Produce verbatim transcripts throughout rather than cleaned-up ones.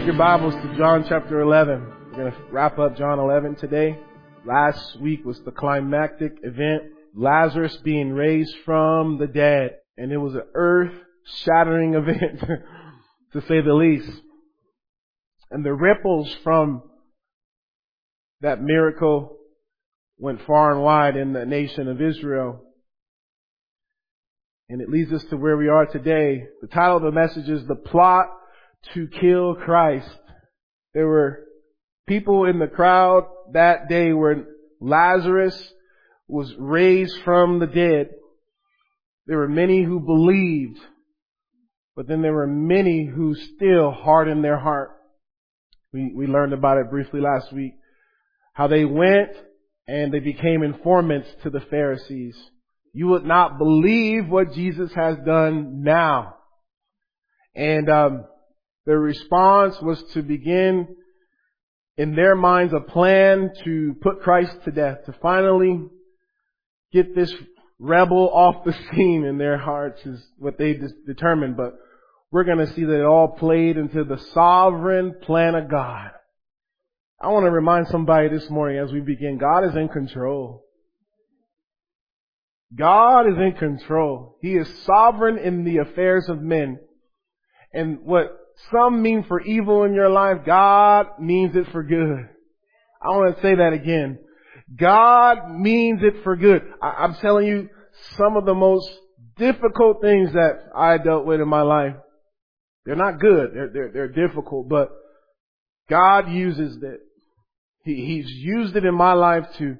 Take your Bibles to John chapter eleven. We're going to wrap up John eleven today. Last week was the climactic event, Lazarus being raised from the dead. And it was an earth-shattering event, to say the least. And the ripples from that miracle went far and wide in the nation of Israel. And it leads us to where we are today. The title of the message is The Plot to Kill Christ. There were people in the crowd that day where Lazarus was raised from the dead. There were many who believed, but then there were many who still hardened their heart. We, we learned about it briefly last week, how they went and they became informants to the Pharisees. You would not believe what Jesus has done now. And um, their response was to begin, in their minds, a plan to put Christ to death, to finally get this rebel off the scene in their hearts, is what they determined. But we're going to see that it all played into the sovereign plan of God. I want to remind somebody this morning as we begin, God is in control. God is in control. He is sovereign in the affairs of men. And what some mean for evil in your life, God means it for good. I want to say that again. God means it for good. I, I'm telling you, some of the most difficult things that I dealt with in my life, they're not good. They're, they're, they're difficult, but God uses it. He, he's used it in my life to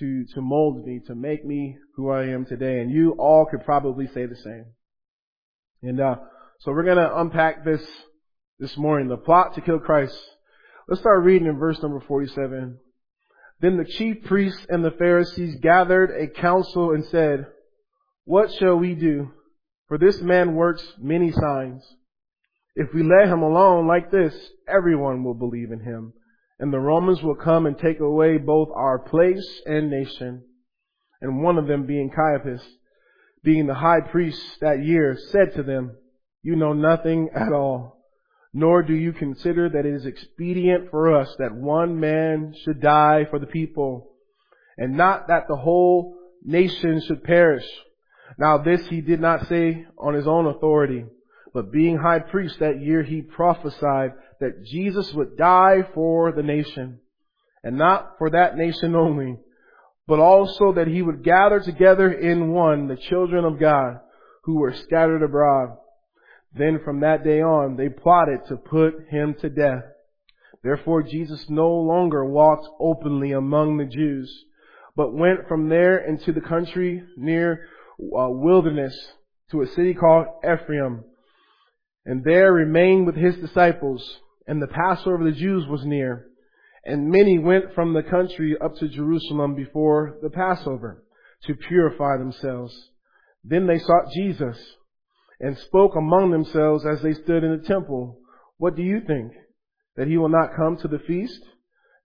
to to mold me, to make me who I am today. And you all could probably say the same. And uh, so we're going to unpack this this morning, the plot to kill Christ. Let's start reading in verse number forty-seven. Then the chief priests and the Pharisees gathered a council and said, "What shall we do? For this man works many signs. If we let him alone like this, everyone will believe in him, and the Romans will come and take away both our place and nation." And one of them, being Caiaphas, being the high priest that year, said to them, "You know nothing at all, nor do you consider that it is expedient for us that one man should die for the people, and not that the whole nation should perish." Now this he did not say on his own authority, but being high priest that year, he prophesied that Jesus would die for the nation, and not for that nation only, but also that he would gather together in one the children of God who were scattered abroad. Then from that day on, they plotted to put him to death. Therefore, Jesus no longer walked openly among the Jews, but went from there into the country near a wilderness to a city called Ephraim, and there remained with his disciples. And the Passover of the Jews was near, and many went from the country up to Jerusalem before the Passover to purify themselves. Then they sought Jesus, and spoke among themselves as they stood in the temple, "What do you think? That he will not come to the feast?"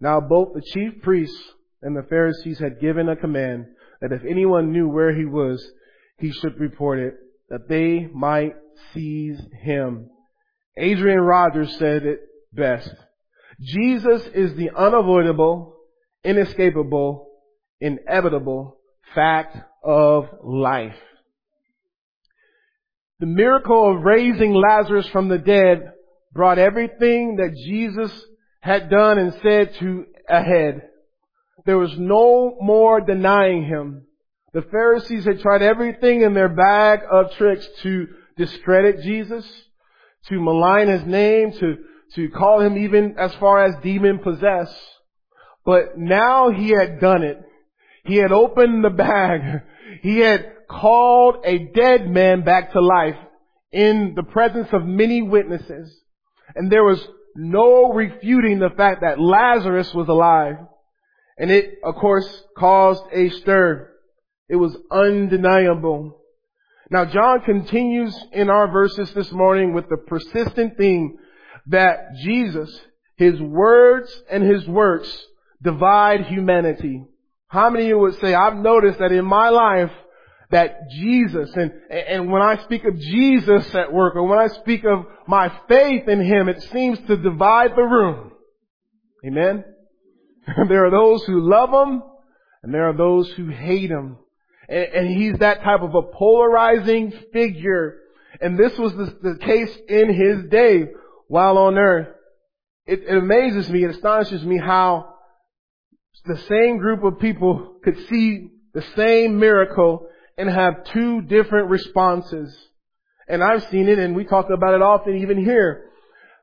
Now both the chief priests and the Pharisees had given a command that if anyone knew where he was, he should report it, that they might seize him. Adrian Rogers said it best. Jesus is the unavoidable, inescapable, inevitable fact of life. The miracle of raising Lazarus from the dead brought everything that Jesus had done and said to a head. There was no more denying him. The Pharisees had tried everything in their bag of tricks to discredit Jesus, to malign his name, to, to call him even as far as demon possessed. But now he had done it. He had opened the bag. He had called a dead man back to life in the presence of many witnesses. And there was no refuting the fact that Lazarus was alive. And it, of course, caused a stir. It was undeniable. Now, John continues in our verses this morning with the persistent theme that Jesus, his words and his works, divide humanity. How many of you would say, I've noticed that in my life, that Jesus, and, and when I speak of Jesus at work, or when I speak of my faith in Him, it seems to divide the room. Amen? There are those who love Him, and there are those who hate Him. And, and He's that type of a polarizing figure. And this was the, the case in His day while on earth. It, it amazes me, it astonishes me how the same group of people could see the same miracle and have two different responses. And I've seen it, and we talk about it often even here.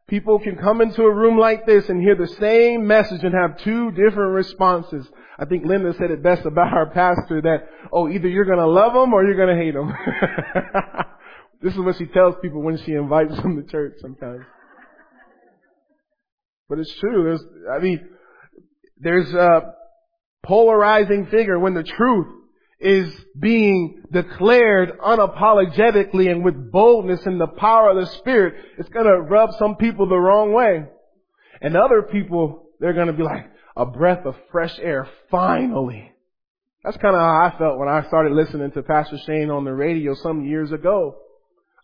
People can come into a room like this and hear the same message and have two different responses. I think Linda said it best about our pastor, that, oh, either you're going to love him or you're going to hate him. This is what she tells people when she invites them to church sometimes. But it's true. There's, I mean, there's a polarizing figure when the truth is being declared unapologetically and with boldness and the power of the Spirit. It's going to rub some people the wrong way. And other people, they're going to be like a breath of fresh air. Finally. That's kind of how I felt when I started listening to Pastor Shane on the radio some years ago.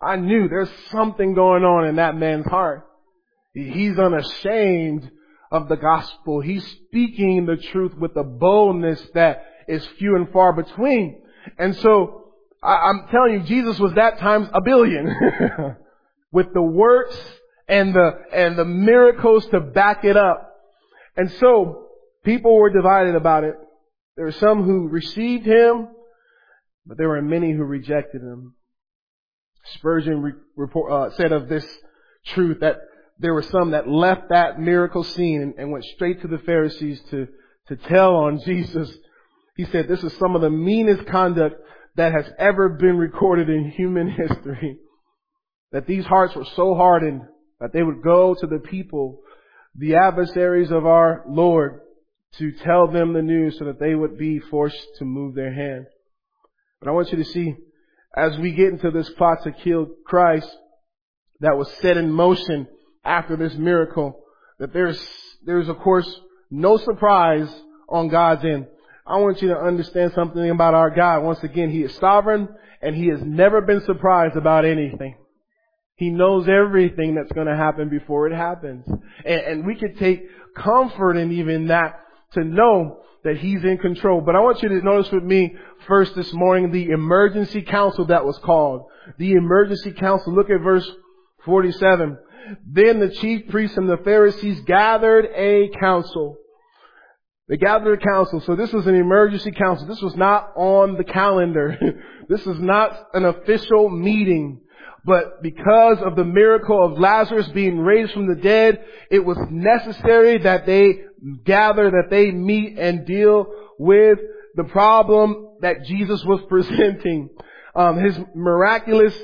I knew there's something going on in that man's heart. He's unashamed of the gospel. He's speaking the truth with a boldness that is few and far between. And so, I, I'm telling you, Jesus was that times a billion. With the works and the, and the miracles to back it up. And so, people were divided about it. There were some who received Him, but there were many who rejected Him. Spurgeon re- report, uh, said of this truth that there were some that left that miracle scene and, and went straight to the Pharisees to, to tell on Jesus. He said, this is some of the meanest conduct that has ever been recorded in human history. That these hearts were so hardened that they would go to the people, the adversaries of our Lord, to tell them the news so that they would be forced to move their hand. But I want you to see, as we get into this plot to kill Christ that was set in motion after this miracle, that there's, there's of course no surprise on God's end. I want you to understand something about our God. Once again, He is sovereign and He has never been surprised about anything. He knows everything that's going to happen before it happens. And, and we could take comfort in even that, to know that He's in control. But I want you to notice with me first this morning the emergency council that was called. The emergency council. Look at verse forty-seven. Then the chief priests and the Pharisees gathered a council. They gathered a council. So this was an emergency council. This was not on the calendar. This is not an official meeting. But because of the miracle of Lazarus being raised from the dead, it was necessary that they gather, that they meet and deal with the problem that Jesus was presenting. Um, his miraculous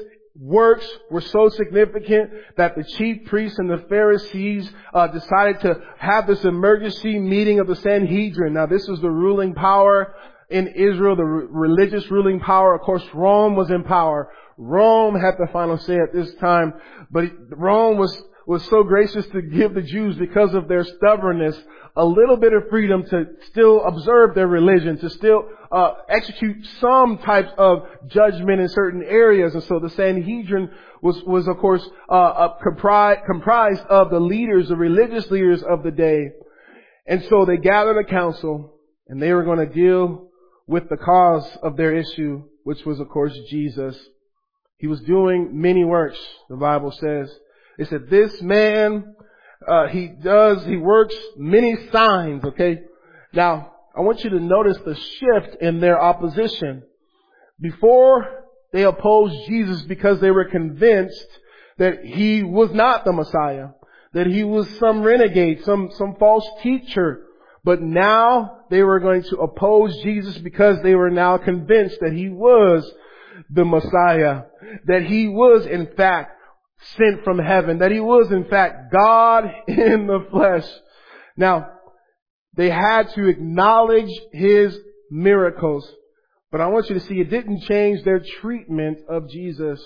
works were so significant that the chief priests and the Pharisees uh, decided to have this emergency meeting of the Sanhedrin. Now, this is the ruling power in Israel, the re- religious ruling power. Of course, Rome was in power. Rome had the final say at this time, but Rome was, was so gracious to give the Jews, because of their stubbornness, a little bit of freedom to still observe their religion, to still uh, execute some types of judgment in certain areas. And so the Sanhedrin was, was of course, uh, uh, compri- comprised of the leaders, the religious leaders of the day. And so they gathered a council, and they were going to deal with the cause of their issue, which was, of course, Jesus. He was doing many works, the Bible says. It said, this man, uh, he does, he works many signs, okay? Now, I want you to notice the shift in their opposition. Before, they opposed Jesus because they were convinced that He was not the Messiah, that He was some renegade, some, some false teacher. But now, they were going to oppose Jesus because they were now convinced that He was the Messiah, that He was in fact sent from heaven, that He was in fact God in the flesh. Now, they had to acknowledge His miracles, but I want you to see it didn't change their treatment of Jesus.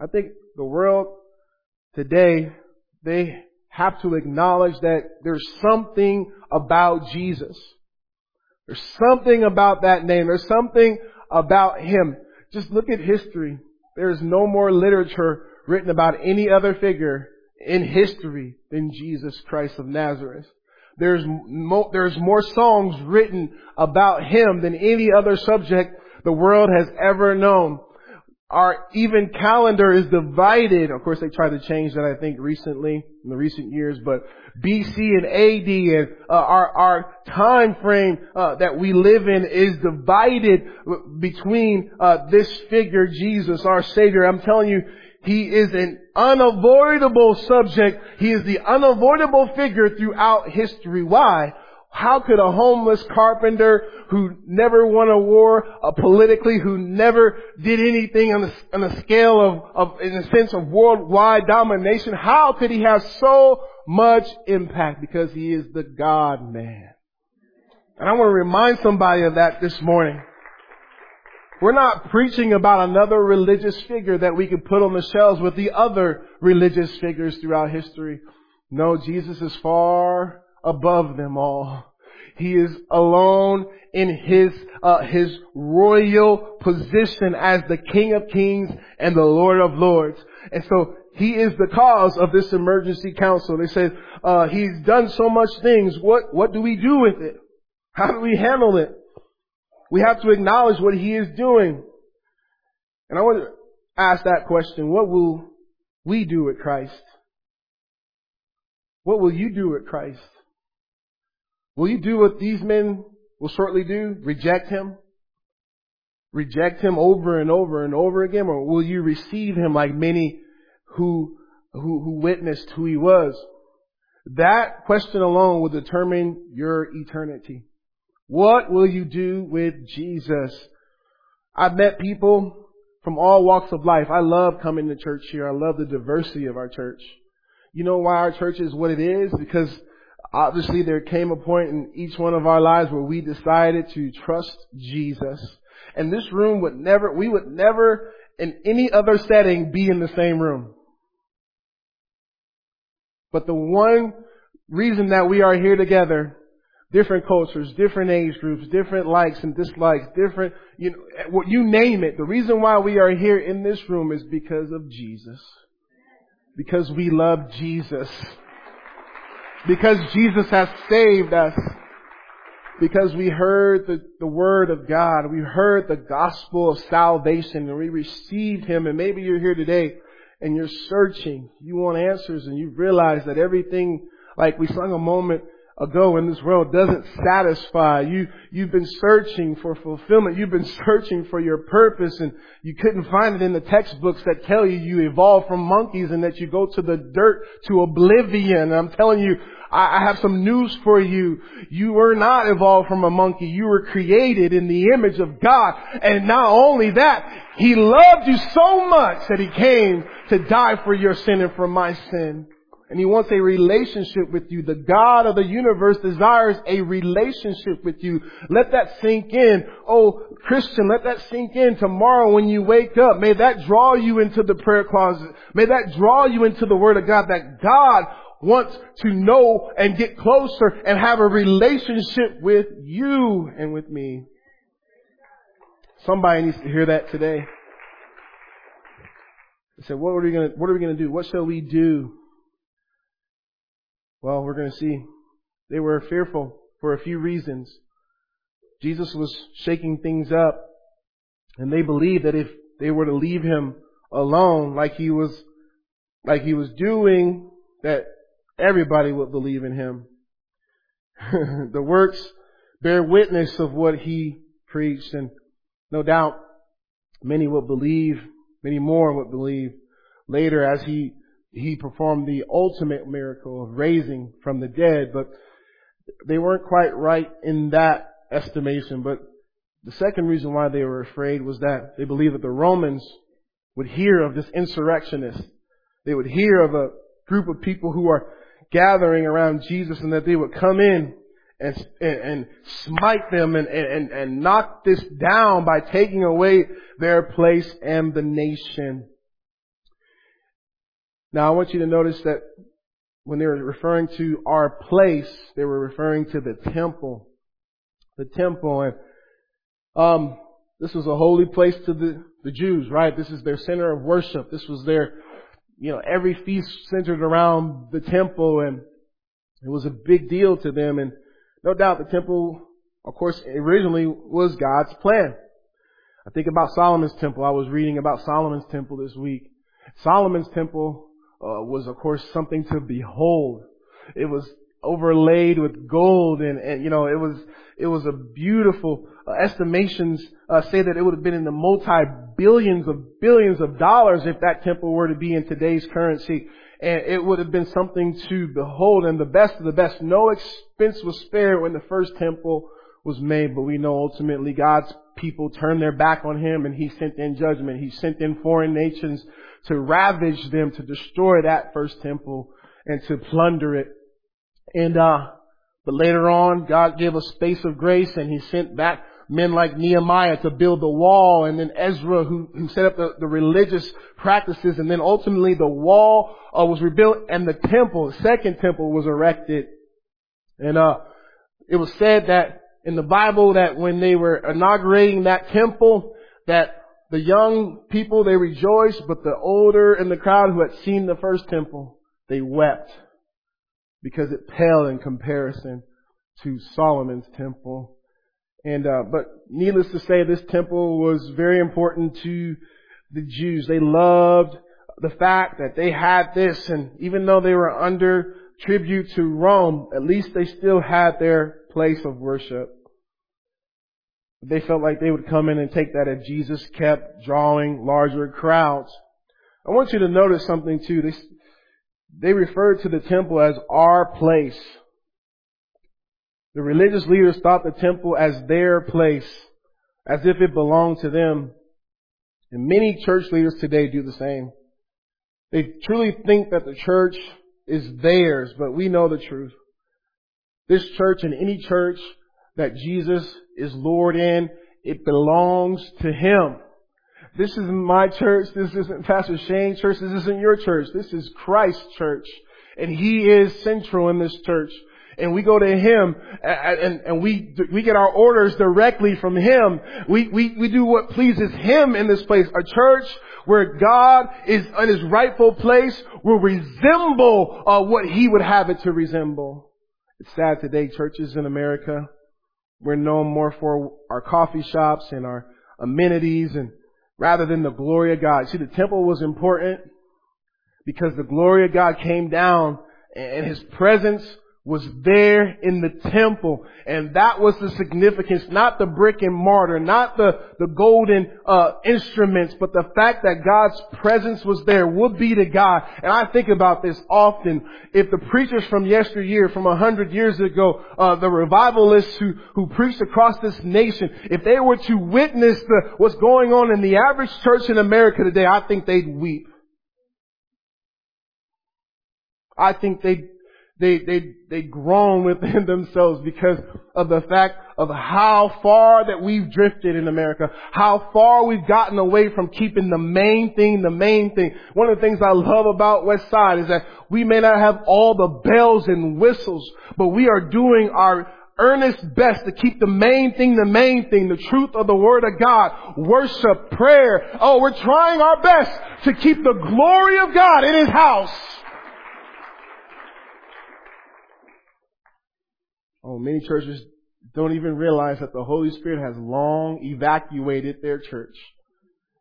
I think the world today, they have to acknowledge that there's something about Jesus. There's something about that name. There's something about Him. Just look at history. There is no more literature written about any other figure in history than Jesus Christ of Nazareth. There's mo- there's more songs written about him than any other subject the world has ever known. Our even calendar is divided. Of course, they tried to change that, I think, recently, in the recent years. But B C and A D and uh, our, our time frame uh, that we live in is divided between uh, this figure, Jesus, our Savior. I'm telling you, he is an unavoidable subject. He is the unavoidable figure throughout history. Why? How could a homeless carpenter who never won a war, uh, politically, who never did anything on the, on the scale of, of, in a sense of worldwide domination, how could he have so much impact? Because he is the God-man. And I want to remind somebody of that this morning. We're not preaching about another religious figure that we could put on the shelves with the other religious figures throughout history. No, Jesus is far above them all. He is alone in his uh, his royal position as the King of Kings and the Lord of Lords. And so he is the cause of this emergency council. They said, uh, he's done so much things. What, what do we do with it? How do we handle it? We have to acknowledge what he is doing. And I want to ask that question. What will we do with Christ? What will you do with Christ? Will you do what these men will shortly do? Reject him? Reject him over and over and over again? Or will you receive him like many who, who, who witnessed who he was? That question alone will determine your eternity. What will you do with Jesus? I've met people from all walks of life. I love coming to church here. I love the diversity of our church. You know why our church is what it is? Because obviously there came a point in each one of our lives where we decided to trust Jesus. And this room would never, we would never in any other setting be in the same room. But the one reason that we are here together, different cultures, different age groups, different likes and dislikes, different, you know, you name it. The reason why we are here in this room is because of Jesus. Because we love Jesus. Because Jesus has saved us. Because we heard the, the word of God. We heard the gospel of salvation and we received him. And maybe you're here today and you're searching. You want answers and you realize that everything, like we sung a moment ago in this world, doesn't satisfy. You, you've been searching for fulfillment. You've been searching for your purpose and you couldn't find it in the textbooks that tell you you evolved from monkeys and that you go to the dirt to oblivion. And I'm telling you, I, I have some news for you. You were not evolved from a monkey. You were created in the image of God. And not only that, he loved you so much that he came to die for your sin and for my sin. And he wants a relationship with you. The God of the universe desires a relationship with you. Let that sink in. Oh, Christian, let that sink in tomorrow when you wake up. May that draw you into the prayer closet. May that draw you into the Word of God, that God wants to know and get closer and have a relationship with you and with me. Somebody needs to hear that today. They said, what are we going to, what are we going to do? What shall we do? Well, we're going to see. They were fearful for a few reasons. Jesus was shaking things up, and they believed that if they were to leave him alone, like he was, like he was doing, that everybody would believe in him. The works bear witness of what he preached, and no doubt many would believe, many more would believe later as he He performed the ultimate miracle of raising from the dead, but they weren't quite right in that estimation. But the second reason why they were afraid was that they believed that the Romans would hear of this insurrectionist. They would hear of a group of people who are gathering around Jesus and that they would come in and, and, and smite them and, and, and knock this down by taking away their place and the nation. Now, I want you to notice that when they were referring to our place, they were referring to the temple. The temple. And um, This was a holy place to the, the Jews, right? This is their center of worship. This was their, you know, every feast centered around the temple, and it was a big deal to them. And no doubt the temple, of course, originally was God's plan. I think about Solomon's temple. I was reading about Solomon's temple this week. Solomon's temple uh, was, of course, something to behold. It was overlaid with gold, and, and you know, it was it was a beautiful. Uh, estimations uh, say that it would have been in the multi-billions of billions of dollars if that temple were to be in today's currency. And it would have been something to behold, and the best of the best. No expense was spared when the first temple was made, but we know ultimately God's people turned their back on Him, and He sent in judgment. He sent in foreign nations to ravage them, to destroy that first temple and to plunder it. And uh but later on, God gave a space of grace, and He sent back men like Nehemiah to build the wall, and then Ezra who, who set up the, the religious practices, and then ultimately the wall uh, was rebuilt, and the temple, the second temple, was erected. And uh it was said that in the Bible that when they were inaugurating that temple, that the young people, they rejoiced, but the older in the crowd who had seen the first temple, they wept, because it paled in comparison to Solomon's temple. And uh, but needless to say, this temple was very important to the Jews. They loved the fact that they had this, and even though they were under tribute to Rome, at least they still had their place of worship. They felt like they would come in and take that if Jesus kept drawing larger crowds. I want you to notice something too. They They referred to the temple as our place. The religious leaders thought the temple as their place, as if it belonged to them. And many church leaders today do the same. They truly think that the church is theirs, but we know the truth. This church and any church that Jesus is Lord in, it belongs to Him. This isn't my church. This isn't Pastor Shane's church. This isn't your church. This is Christ's church. And He is central in this church. And we go to Him, and, and we we get our orders directly from Him. We, we, we do what pleases Him in this place. A church where God is in His rightful place will resemble uh, what He would have it to resemble. It's sad today, churches in America, we're known more for our coffee shops and our amenities, and rather than the glory of God. See, the temple was important because the glory of God came down, and His presence was there in the temple. And that was the significance, not the brick and mortar, not the, the golden uh instruments, but the fact that God's presence was there. Would be to God. And I think about this often. If the preachers from yesteryear, from a hundred years ago, uh the revivalists who, who preached across this nation, if they were to witness the what's going on in the average church in America today, I think they'd weep. I think they'd They, they, they groan within themselves because of the fact of how far that we've drifted in America, how far we've gotten away from keeping the main thing, the main thing. One of the things I love about West Side is that we may not have all the bells and whistles, but we are doing our earnest best to keep the main thing, the main thing, the truth of the Word of God, worship, prayer. Oh, we're trying our best to keep the glory of God in His house. Oh, many churches don't even realize that the Holy Spirit has long evacuated their church.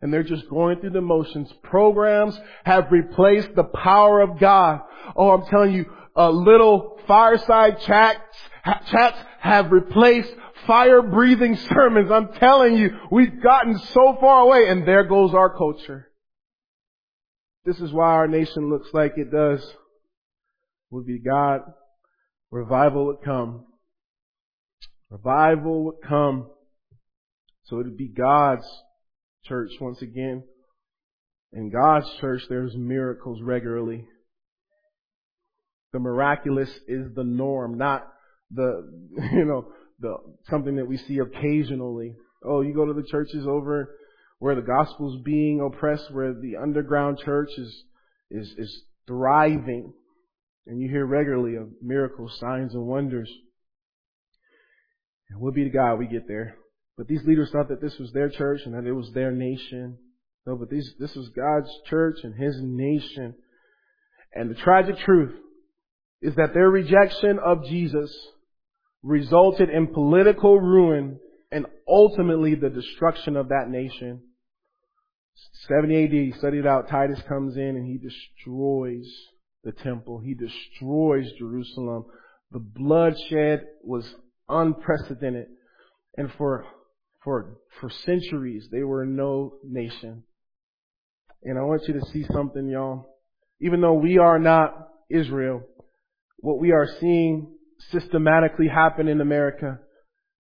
And they're just going through the motions. Programs have replaced the power of God. Oh, I'm telling you, uh, little fireside chats, ha- chats have replaced fire-breathing sermons. I'm telling you, we've gotten so far away, and there goes our culture. This is why our nation looks like it does. Would be God. Revival would come. Revival would come. So it would be God's church once again. In God's church, there's miracles regularly. The miraculous is the norm, not the, you know, the something that we see occasionally. Oh, you go to the churches over where the gospel's being oppressed, where the underground church is is is thriving. And you hear regularly of miracles, signs, and wonders. And we'll be to God we get there. But these leaders thought that this was their church and that it was their nation. No, but these, this was God's church and His nation. And the tragic truth is that their rejection of Jesus resulted in political ruin and ultimately the destruction of that nation. seventy A D, study it out. Titus comes in and he destroys the temple. He destroys Jerusalem. The bloodshed was unprecedented. And for for for centuries, they were no nation. And I want you to see something, y'all. Even though we are not Israel, what we are seeing systematically happen in America,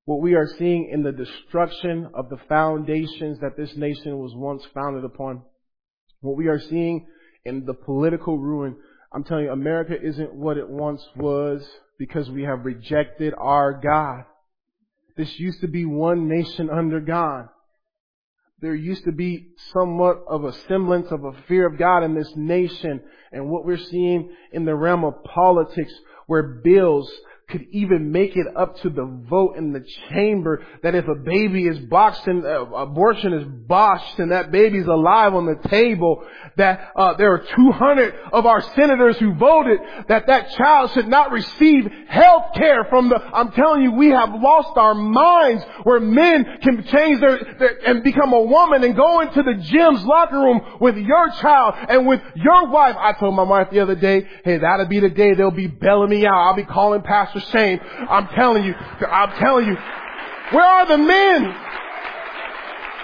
what we are seeing in the destruction of the foundations that this nation was once founded upon, what we are seeing in the political ruin, I'm telling you, America isn't what it once was because we have rejected our God. This used to be one nation under God. There used to be somewhat of a semblance of a fear of God in this nation. And what we're seeing in the realm of politics, where bills could even make it up to the vote in the chamber, that if a baby is boxed and uh, abortion is botched and that baby's alive on the table, that uh, there are two hundred of our senators who voted that that child should not receive health care from the... I'm telling you, we have lost our minds, where men can change their, their and become a woman and go into the gym's locker room with your child and with your wife. I told my wife the other day, hey, that'll be the day they'll be bailing me out. I'll be calling Pastor Shame. I'm telling you, I'm telling you, where are the men?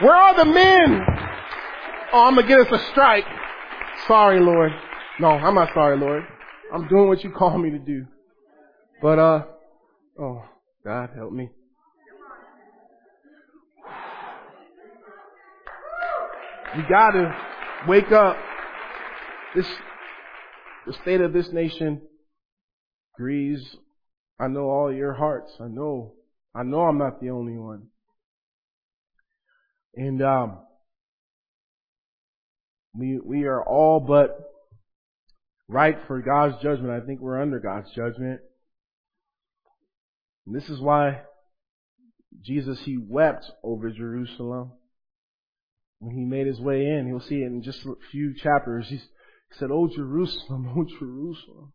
Where are the men? Oh, I'm going to get us a strike. Sorry, Lord. No, I'm not sorry, Lord. I'm doing what you call me to do. But, uh, oh, God help me. You got to wake up. This, the state of this nation grieves, I know, all your hearts. I know. I know I'm not the only one. And um, we we are all but ripe for God's judgment. I think we're under God's judgment. And this is why Jesus, He wept over Jerusalem when He made His way in. You'll see it in just a few chapters. He said, "Oh Jerusalem, oh Jerusalem,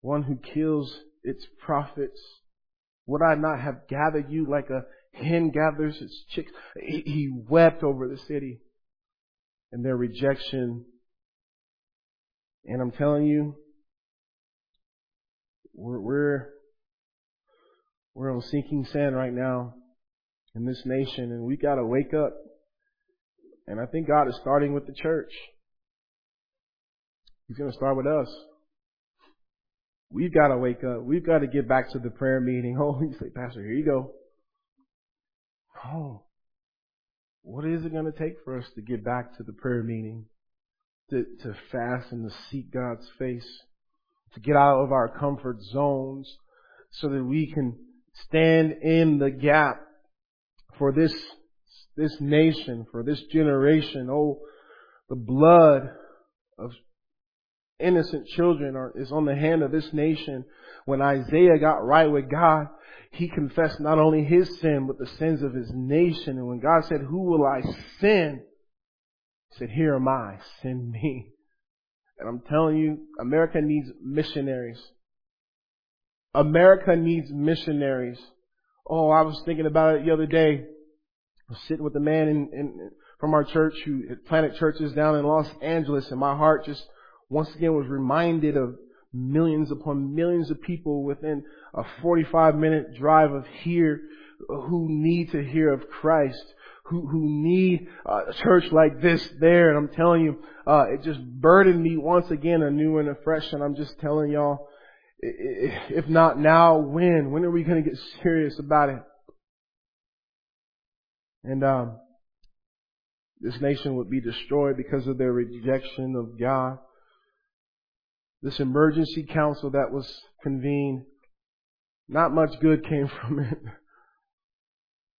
one who kills its prophets, would I not have gathered you like a hen gathers its chicks?" He wept over the city and their rejection. And I'm telling you, we're we're, we're on sinking sand right now in this nation, and we got to wake up. And I think God is starting with the church. He's going to start with us. We've got to wake up. We've got to get back to the prayer meeting. Oh, you say, Pastor, here you go. Oh, what is it going to take for us to get back to the prayer meeting, to, to fast and to seek God's face, to get out of our comfort zones so that we can stand in the gap for this, this nation, for this generation? Oh, the blood of innocent children are, is on the hand of this nation. When Isaiah got right with God, he confessed not only his sin, but the sins of his nation. And when God said, "Who will I send?" He said, "Here am I, send me." And I'm telling you, America needs missionaries. America needs missionaries. Oh, I was thinking about it the other day. I was sitting with a man in, in, from our church who had planted churches down in Los Angeles, and my heart just once again was reminded of millions upon millions of people within a forty-five minute drive of here who need to hear of Christ, who who need a church like this there. And I'm telling you, uh, it just burdened me once again anew and afresh. And I'm just telling y'all, if not now, when? When are we going to get serious about it? And um, this nation would be destroyed because of their rejection of God. This emergency council that was convened, not much good came from it.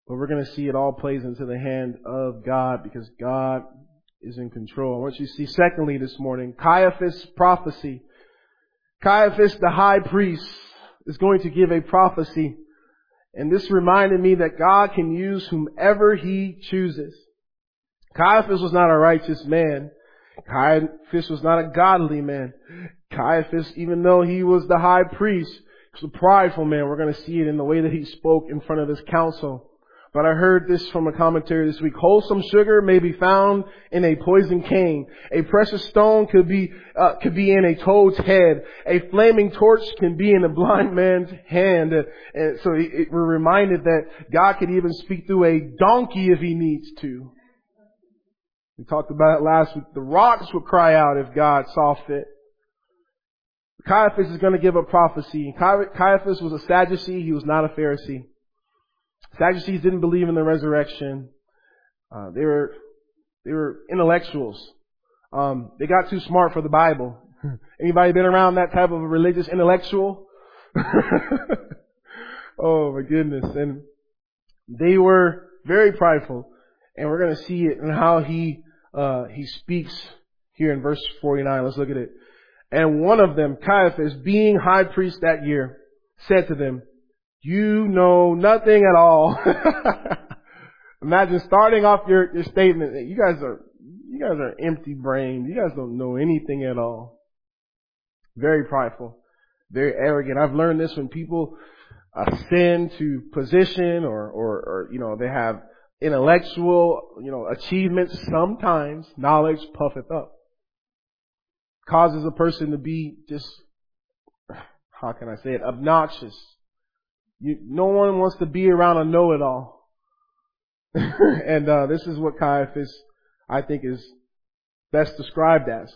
But we're going to see it all plays into the hand of God, because God is in control. I want you to see, secondly, this morning, Caiaphas' prophecy. Caiaphas, the high priest, is going to give a prophecy. And this reminded me that God can use whomever He chooses. Caiaphas was not a righteous man. Caiaphas was not a godly man. Caiaphas, even though he was the high priest, was a prideful man. We're going to see it in the way that he spoke in front of this council. But I heard this from a commentary this week. Wholesome sugar may be found in a poison cane. A precious stone could be uh, could be in a toad's head. A flaming torch can be in a blind man's hand. And so it, it, we're reminded that God could even speak through a donkey if He needs to. We talked about it last week. The rocks would cry out if God saw fit. Caiaphas is going to give a prophecy. Caiaphas was a Sadducee. He was not a Pharisee. Sadducees didn't believe in the resurrection. Uh, they were they were intellectuals. Um, they got too smart for the Bible. Anybody been around that type of a religious intellectual? Oh my goodness! And they were very prideful, and we're going to see it in how he uh, he speaks here in verse forty-nine. Let's look at it. And one of them, Caiaphas, being high priest that year, said to them, "You know nothing at all." Imagine starting off your, your statement. You guys are, you guys are empty brained. You guys don't know anything at all. Very prideful. Very arrogant. I've learned this when people ascend to position or, or, or, you know, they have intellectual, you know, achievements. Sometimes knowledge puffeth up. Causes a person to be just, how can I say it? Obnoxious. You, no one wants to be around a know-it-all. And uh, this is what Caiaphas, I think, is best described as.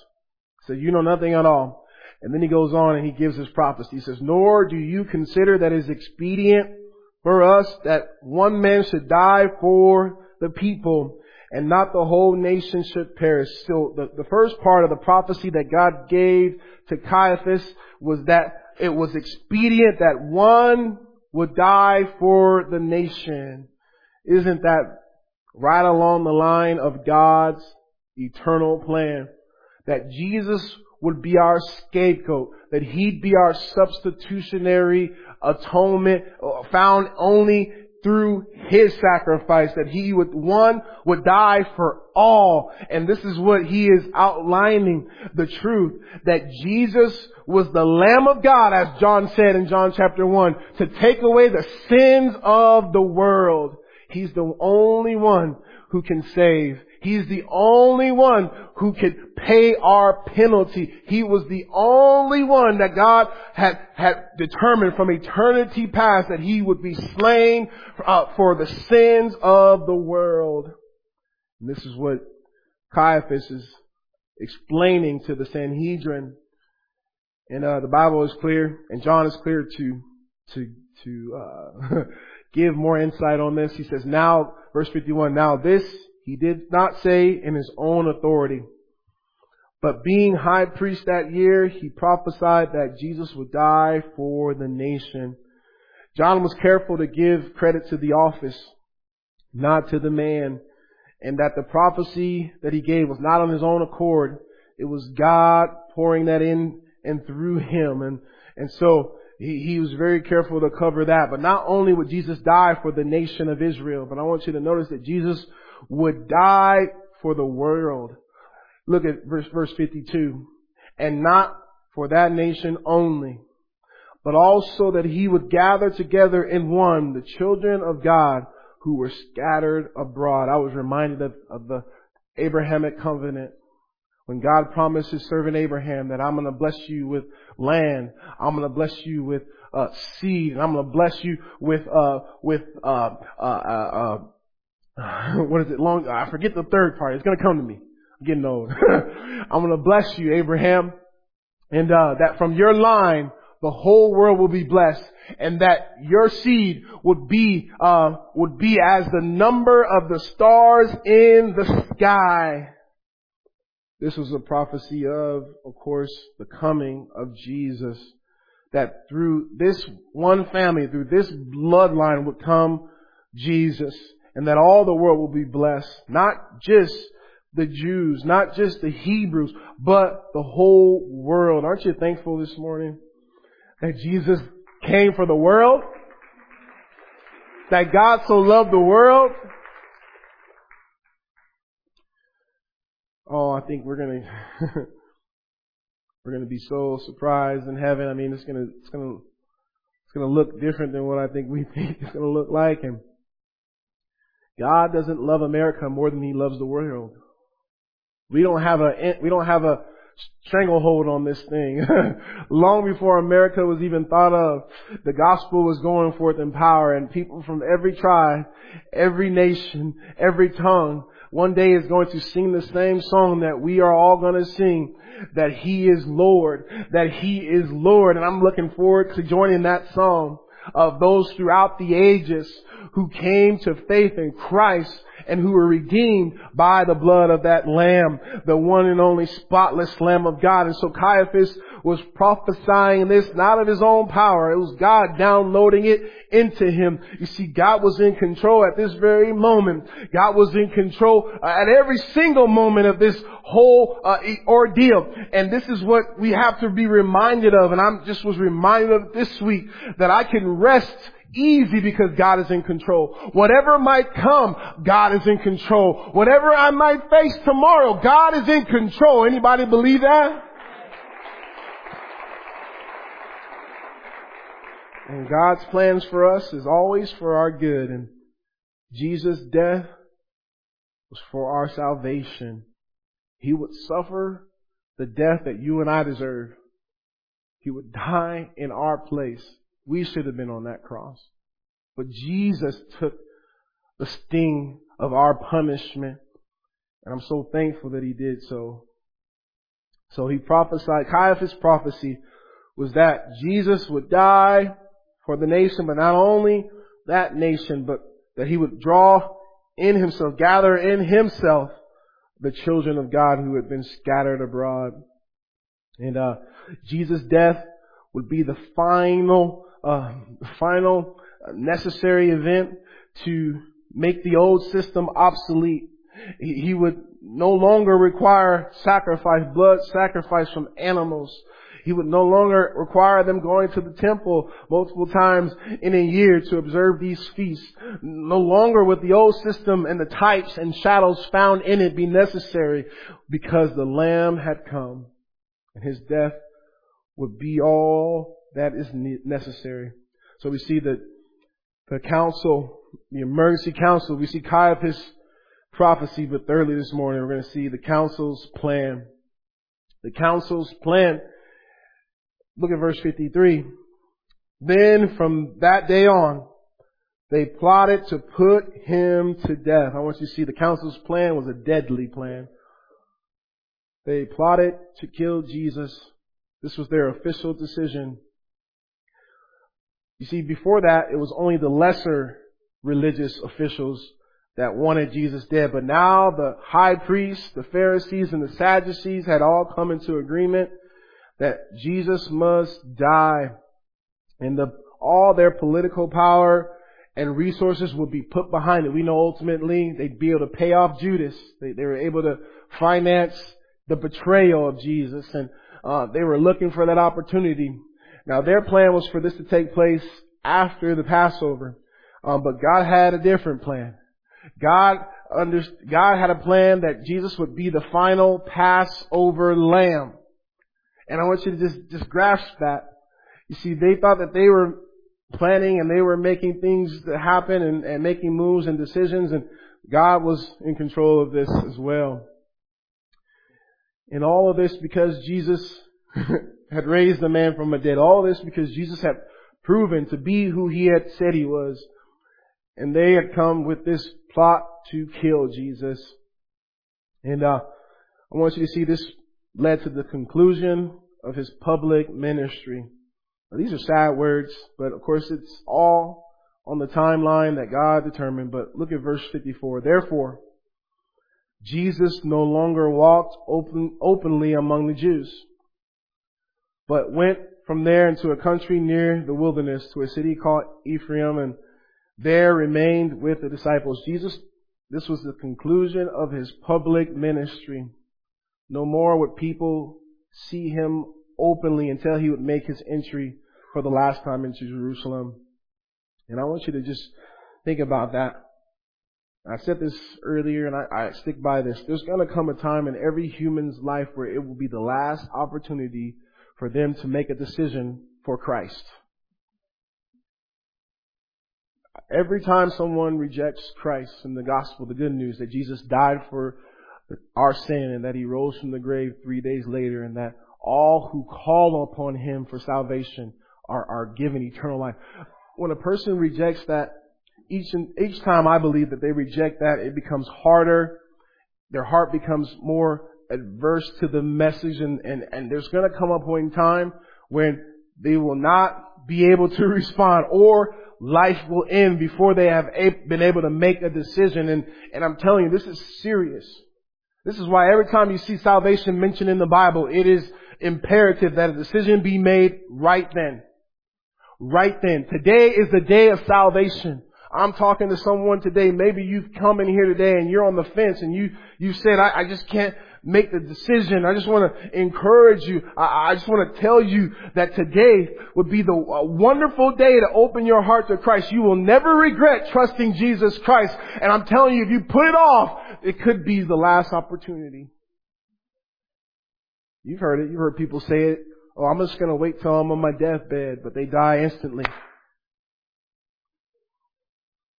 So you know nothing at all. And then he goes on and he gives his prophecy. He says, "Nor do you consider that it is expedient for us that one man should die for the people, and not the whole nation should perish." So the, the first part of the prophecy that God gave to Caiaphas was that it was expedient that one would die for the nation. Isn't that right along the line of God's eternal plan? That Jesus would be our scapegoat, that He'd be our substitutionary atonement found only through His sacrifice, that He would, one, would die for all. And this is what he is outlining, the truth, that Jesus was the Lamb of God, as John said in John chapter one, to take away the sins of the world. He's the only one who can save. He's the only one who could pay our penalty. He was the only one that God had, had determined from eternity past that He would be slain uh, for the sins of the world. And this is what Caiaphas is explaining to the Sanhedrin. And uh, the Bible is clear, and John is clear to to to uh, give more insight on this. He says, "Now," verse fifty-one, "Now this He did not say in His own authority, but being high priest that year, he prophesied that Jesus would die for the nation." John was careful to give credit to the office, not to the man, and that the prophecy that he gave was not on his own accord. It was God pouring that in and through him. And, and so he, he was very careful to cover that. But not only would Jesus die for the nation of Israel, but I want you to notice that Jesus would die for the world. Look at verse, verse fifty-two. "And not for that nation only, but also that He would gather together in one the children of God who were scattered abroad." I was reminded of, of the Abrahamic covenant. When God promised His servant Abraham that I'm going to bless you with land, I'm going to bless you with uh, seed, and I'm going to bless you with uh, with uh, uh, uh, uh, what is it? Long I forget the third part. It's going to come to me. I'm getting old. I'm going to bless you, Abraham, and uh, that from your line the whole world will be blessed, and that your seed would be uh, would be as the number of the stars in the sky. This was a prophecy of, of course, the coming of Jesus, that through this one family, through this bloodline would come Jesus, and that all the world will be blessed, not just the Jews, not just the Hebrews, but the whole world. Aren't you thankful this morning that Jesus came for the world? that God so loved the world. Oh, I think we're going to we're going to be so surprised in heaven. I mean, it's going to it's going to it's going to look different than what I think we think it's going to look like. And God doesn't love America more than He loves the world. We don't have a we don't have a stranglehold on this thing. Long before America was even thought of, the gospel was going forth in power, and people from every tribe, every nation, every tongue, one day is going to sing the same song that we are all going to sing, that He is Lord, that He is Lord. And I'm looking forward to joining that song of those throughout the ages who came to faith in Christ and who were redeemed by the blood of that Lamb, the one and only spotless Lamb of God. And so Caiaphas was prophesying this, not of his own power. It was God downloading it into him. You see, God was in control at this very moment. God was in control at every single moment of this whole uh, ordeal. And this is what we have to be reminded of. And I just was reminded of this week, that I can rest easy because God is in control. Whatever might come, God is in control. Whatever I might face tomorrow, God is in control. Anybody believe that? And God's plans for us is always for our good. And Jesus' death was for our salvation. He would suffer the death that you and I deserve. He would die in our place. We should have been on that cross. But Jesus took the sting of our punishment. And I'm so thankful that He did so. So he prophesied, Caiaphas' prophecy was that Jesus would die for the nation, but not only that nation, but that He would draw in Himself, gather in Himself the children of God who had been scattered abroad. And uh, Jesus' death would be the final, uh, final necessary event to make the old system obsolete. He, he would no longer require sacrifice, blood sacrifice from animals. He would no longer require them going to the temple multiple times in a year to observe these feasts. No longer would the old system and the types and shadows found in it be necessary, because the Lamb had come, and His death would be all that is necessary. So we see that the council, the emergency council, we see Caiaphas' prophecy, but thirdly this morning we're going to see the council's plan. The council's plan. Look at verse fifty-three. Then from that day on, they plotted to put Him to death. I want you to see the council's plan was a deadly plan. They plotted to kill Jesus. This was their official decision. You see, before that, it was only the lesser religious officials that wanted Jesus dead. But now the high priests, the Pharisees, and the Sadducees had all come into agreement that Jesus must die, and the, all their political power and resources would be put behind it. We know ultimately they'd be able to pay off Judas. They, they were able to finance the betrayal of Jesus, and uh, they were looking for that opportunity. Now, their plan was for this to take place after the Passover, um, but God had a different plan. God under, God had a plan that Jesus would be the final Passover Lamb. And I want you to just, just grasp that. You see, they thought that they were planning and they were making things that happen and, and making moves and decisions, and God was in control of this as well. And all of this because Jesus had raised the man from the dead. All this because Jesus had proven to be who He had said He was. And they had come with this plot to kill Jesus. And uh, I want you to see this led to the conclusion of His public ministry. Now, these are sad words, but of course it's all on the timeline that God determined. But look at verse fifty-four. Therefore, Jesus no longer walked open, openly among the Jews, but went from there into a country near the wilderness to a city called Ephraim, and there remained with the disciples. Jesus, this was the conclusion of His public ministry. No more would people see Him openly until He would make His entry for the last time into Jerusalem. And I want you to just Think about that. I said this earlier, and I, I stick by this. There's going to come a time in every human's life where it will be the last opportunity for them to make a decision for Christ. Every time someone rejects Christ and the gospel, the good news that Jesus died for our sin and that He rose from the grave three days later and that all who call upon Him for salvation are, are given eternal life. When a person rejects that, each and, each time I believe that they reject that, it becomes harder. Their heart becomes more adverse to the message, and, and, and there's going to come a point in time when they will not be able to respond, or life will end before they have been able to make a decision. And, and I'm telling you, this is serious. This is why every time you see salvation mentioned in the Bible, it is imperative that a decision be made right then. Right then. Today is the day of salvation. I'm talking to someone today. Maybe you've come in here today and you're on the fence and you, you said, I, I just can't make the decision. I just want to encourage you. I, I just want to tell you that today would be the a wonderful day to open your heart to Christ. You will never regret trusting Jesus Christ. And I'm telling you, if you put it off, it could be the last opportunity. You've heard it. You've heard people say it. Oh, I'm just going to wait till I'm on my deathbed, but they die instantly.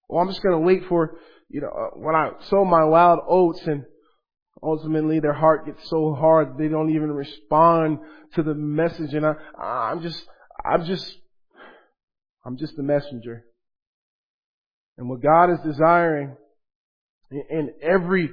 Well, I'm just going to wait for, you know, when I sow my wild oats, and ultimately their heart gets so hard they don't even respond to the message. And I, I'm just, I'm just, I'm just the messenger. And what God is desiring in every,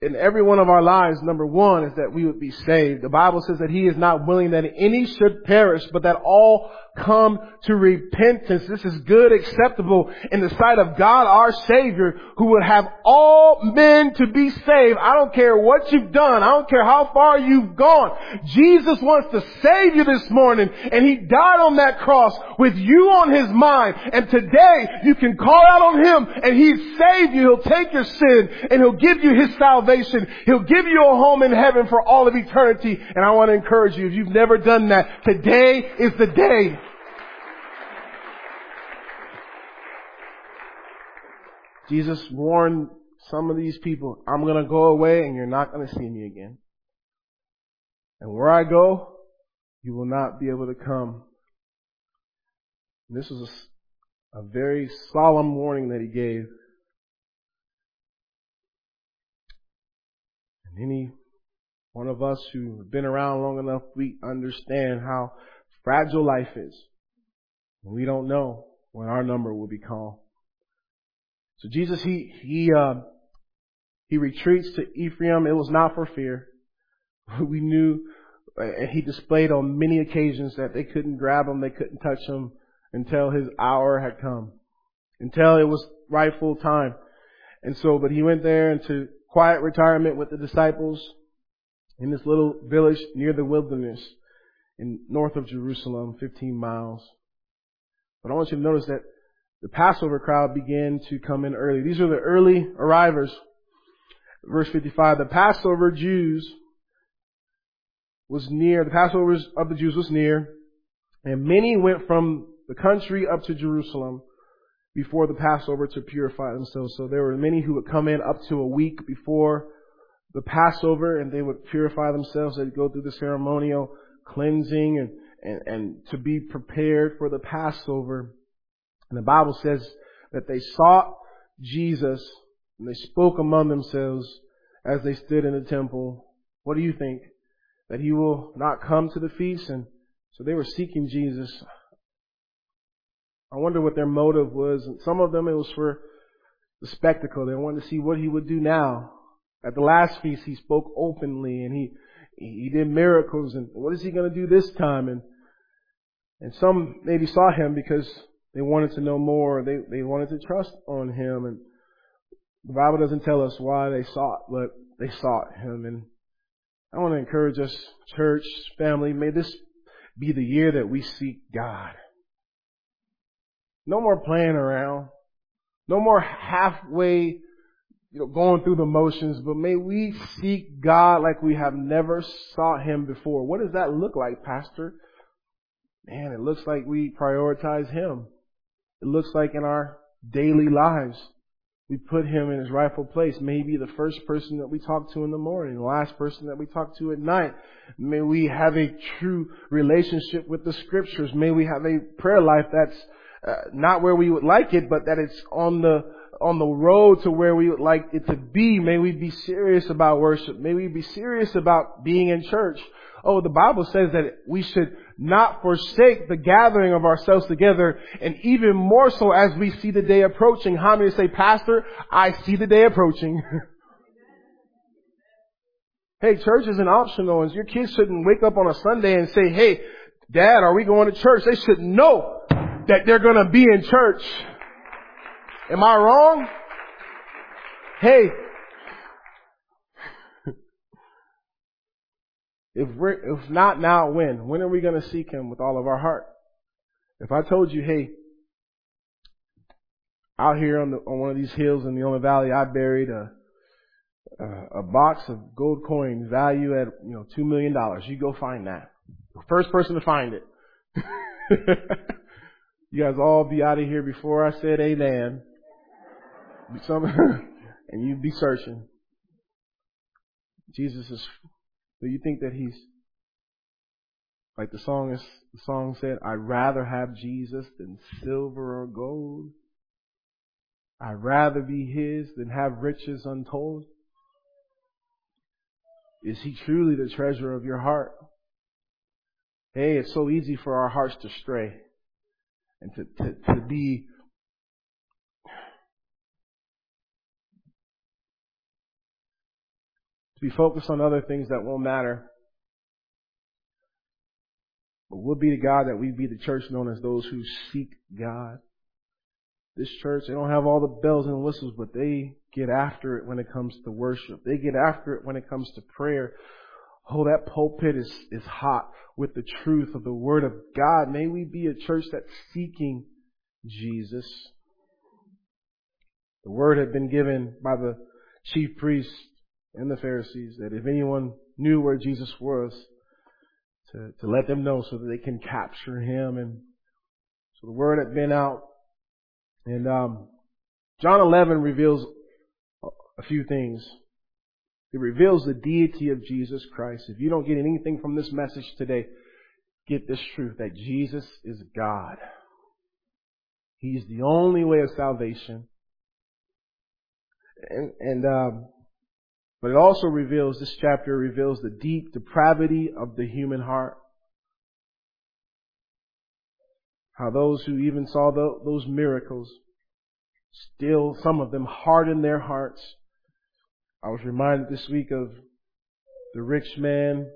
in every one of our lives, number one, is that we would be saved. The Bible says that He is not willing that any should perish, but that all come to repentance. This is good, acceptable in the sight of God, our Savior, who would have all men to be saved. I don't care what you've done. I don't care how far you've gone. Jesus wants to save you this morning, and He died on that cross with you on His mind. And today you can call out on Him, and He'll save you. He'll take your sin, and He'll give you His salvation. He'll give you a home in heaven for all of eternity. And I want to encourage you, if you've never done that, today is the day. Jesus warned some of these people, I'm going to go away and you're not going to see me again. And where I go, you will not be able to come. And this is a, a very solemn warning that He gave. Any one of us who've been around long enough, we understand how fragile life is. We don't know when our number will be called. So Jesus, he he uh, he retreats to Ephraim. It was not for fear. We knew, and He displayed on many occasions that they couldn't grab Him, they couldn't touch Him until His hour had come, until it was rightful time. And so, but He went there into quiet retirement with the disciples in this little village near the wilderness in north of Jerusalem, fifteen miles. But I want you to notice that the Passover crowd began to come in early. These are the early arrivers. Verse fifty-five, the Passover Jews was near, the Passover of the Jews was near, and many went from the country up to Jerusalem before the Passover to purify themselves. So there were many who would come in up to a week before the Passover, and they would purify themselves. They'd go through the ceremonial cleansing and, and, and to be prepared for the Passover. And the Bible says that they sought Jesus and they spoke among themselves as they stood in the temple. What do you think? That He will not come to the feast? And so they were seeking Jesus. I wonder what their motive was. And some of them, it was for the spectacle. They wanted to see what He would do now. At the last feast, He spoke openly and he he did miracles. And what is He going to do this time? And and some maybe saw Him because they wanted to know more. They they wanted to trust on Him. And the Bible doesn't tell us why they sought, but they sought Him. And I want to encourage us, church, family, may this be the year that we seek God. No more playing around. No more halfway, you know, going through the motions. But may we seek God like we have never sought Him before. What does that look like, Pastor? Man, it looks like we prioritize Him. It looks like in our daily lives. We put him in his rightful place. May he be the first person that we talk to in the morning, the last person that we talk to at night. May we have a true relationship with the Scriptures. May we have a prayer life that's uh, not where we would like it, but that it's on the on the road to where we would like it to be. May we be serious about worship. May we be serious about being in church. Oh, the Bible says that we should not forsake the gathering of ourselves together, and even more so as we see the day approaching. How many say, Pastor, I see the day approaching? Hey, church isn't optional, and your kids shouldn't wake up on a Sunday and say, hey, Dad, are we going to church? They should know that they're going to be in church. Am I wrong? Hey, If we're, if not now, when? When are we going to seek Him with all of our heart? If I told you, hey, out here on the, on one of these hills in the Olin Valley, I buried a, a, a box of gold coins value at, you know, two million dollars. You go find that. First person to find it. You guys all be out of here before I said amen. And you'd be searching. Jesus is... Do you think that he's, like the song is, the song said, I'd rather have Jesus than silver or gold. I'd rather be his than have riches untold. Is he truly the treasure of your heart? Hey, it's so easy for our hearts to stray and to, to, to be be focused on other things that won't matter. But we'll be to God that we be the church known as those who seek God. This church, they don't have all the bells and whistles, but they get after it when it comes to worship. They get after it when it comes to prayer. Oh, that pulpit is, is hot with the truth of the Word of God. May we be a church that's seeking Jesus. The Word had been given by the chief priests and the Pharisees that if anyone knew where Jesus was, to, to let them know so that they can capture him. And so the word had been out. And um, John eleven reveals a few things. It reveals the deity of Jesus Christ. If you don't get anything from this message today, get this truth that Jesus is God. He's the only way of salvation. And, and, um, But it also reveals, this chapter reveals the deep depravity of the human heart. How those who even saw the, those miracles, still some of them hardened their hearts. I was reminded this week of the rich man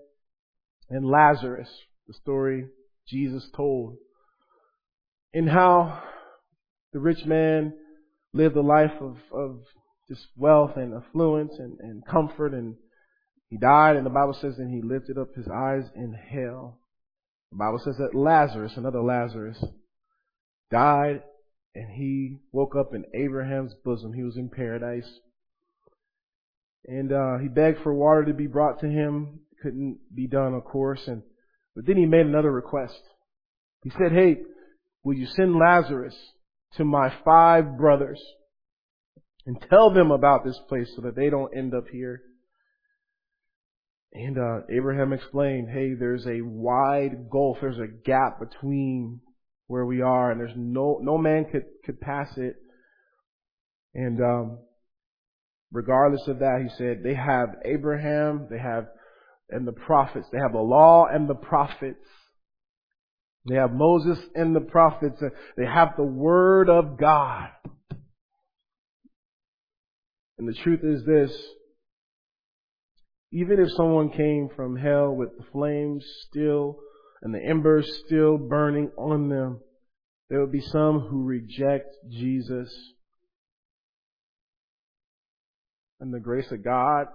and Lazarus, the story Jesus told. And how the rich man lived a life of, of just wealth and affluence and, and comfort, and he died, and the Bible says and he lifted up his eyes in hell. The Bible says that Lazarus, another Lazarus, died and he woke up in Abraham's bosom. He was in paradise. And uh, he begged for water to be brought to him. Couldn't be done, of course. And but then he made another request. He said, hey, will you send Lazarus to my five brothers? And tell them about this place so that they don't end up here. And uh, Abraham explained, hey, there's a wide gulf. There's a gap between where we are. And there's no no man could, could pass it. And um, regardless of that, he said, they have Abraham, they have and the prophets. They have the law and the prophets. They have Moses and the prophets. They have the Word of God. And the truth is this, even if someone came from hell with the flames still and the embers still burning on them, there would be some who reject Jesus. And the grace of God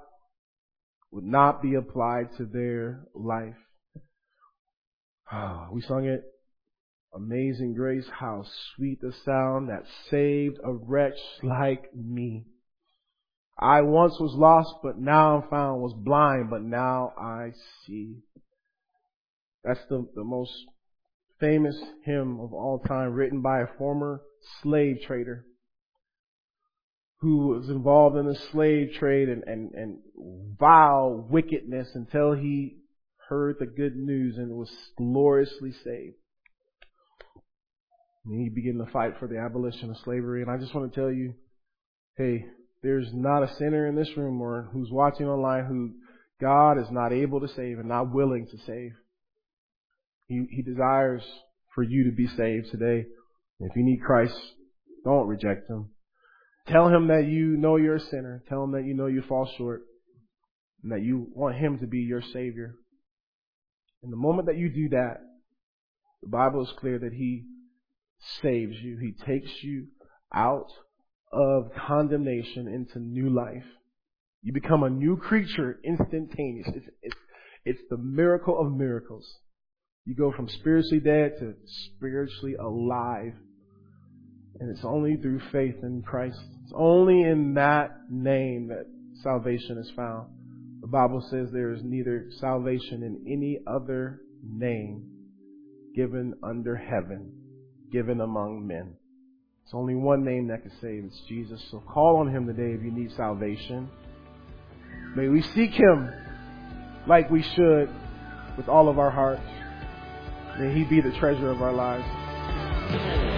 would not be applied to their life. Oh, we sung it. Amazing grace, how sweet the sound that saved a wretch like me. I once was lost, but now I'm found, was blind, but now I see. That's the, the most famous hymn of all time, written by a former slave trader who was involved in the slave trade and, and, and vile wickedness until he heard the good news and was gloriously saved. And he began to fight for the abolition of slavery. And I just want to tell you, hey, there's not a sinner in this room or who's watching online who God is not able to save and not willing to save. He, he desires for you to be saved today. If you need Christ, don't reject Him. Tell Him that you know you're a sinner. Tell Him that you know you fall short and that you want Him to be your Savior. And the moment that you do that, the Bible is clear that He saves you. He takes you out of condemnation into new life. You become a new creature instantaneously. It's, it's, it's the miracle of miracles. You go from spiritually dead to spiritually alive. And it's only through faith in Christ. It's only in that name that salvation is found. The Bible says there is neither salvation in any other name given under heaven, given among men. It's only one name that can save. It's Jesus. So call on Him today if you need salvation. May we seek Him like we should with all of our hearts. May He be the treasure of our lives.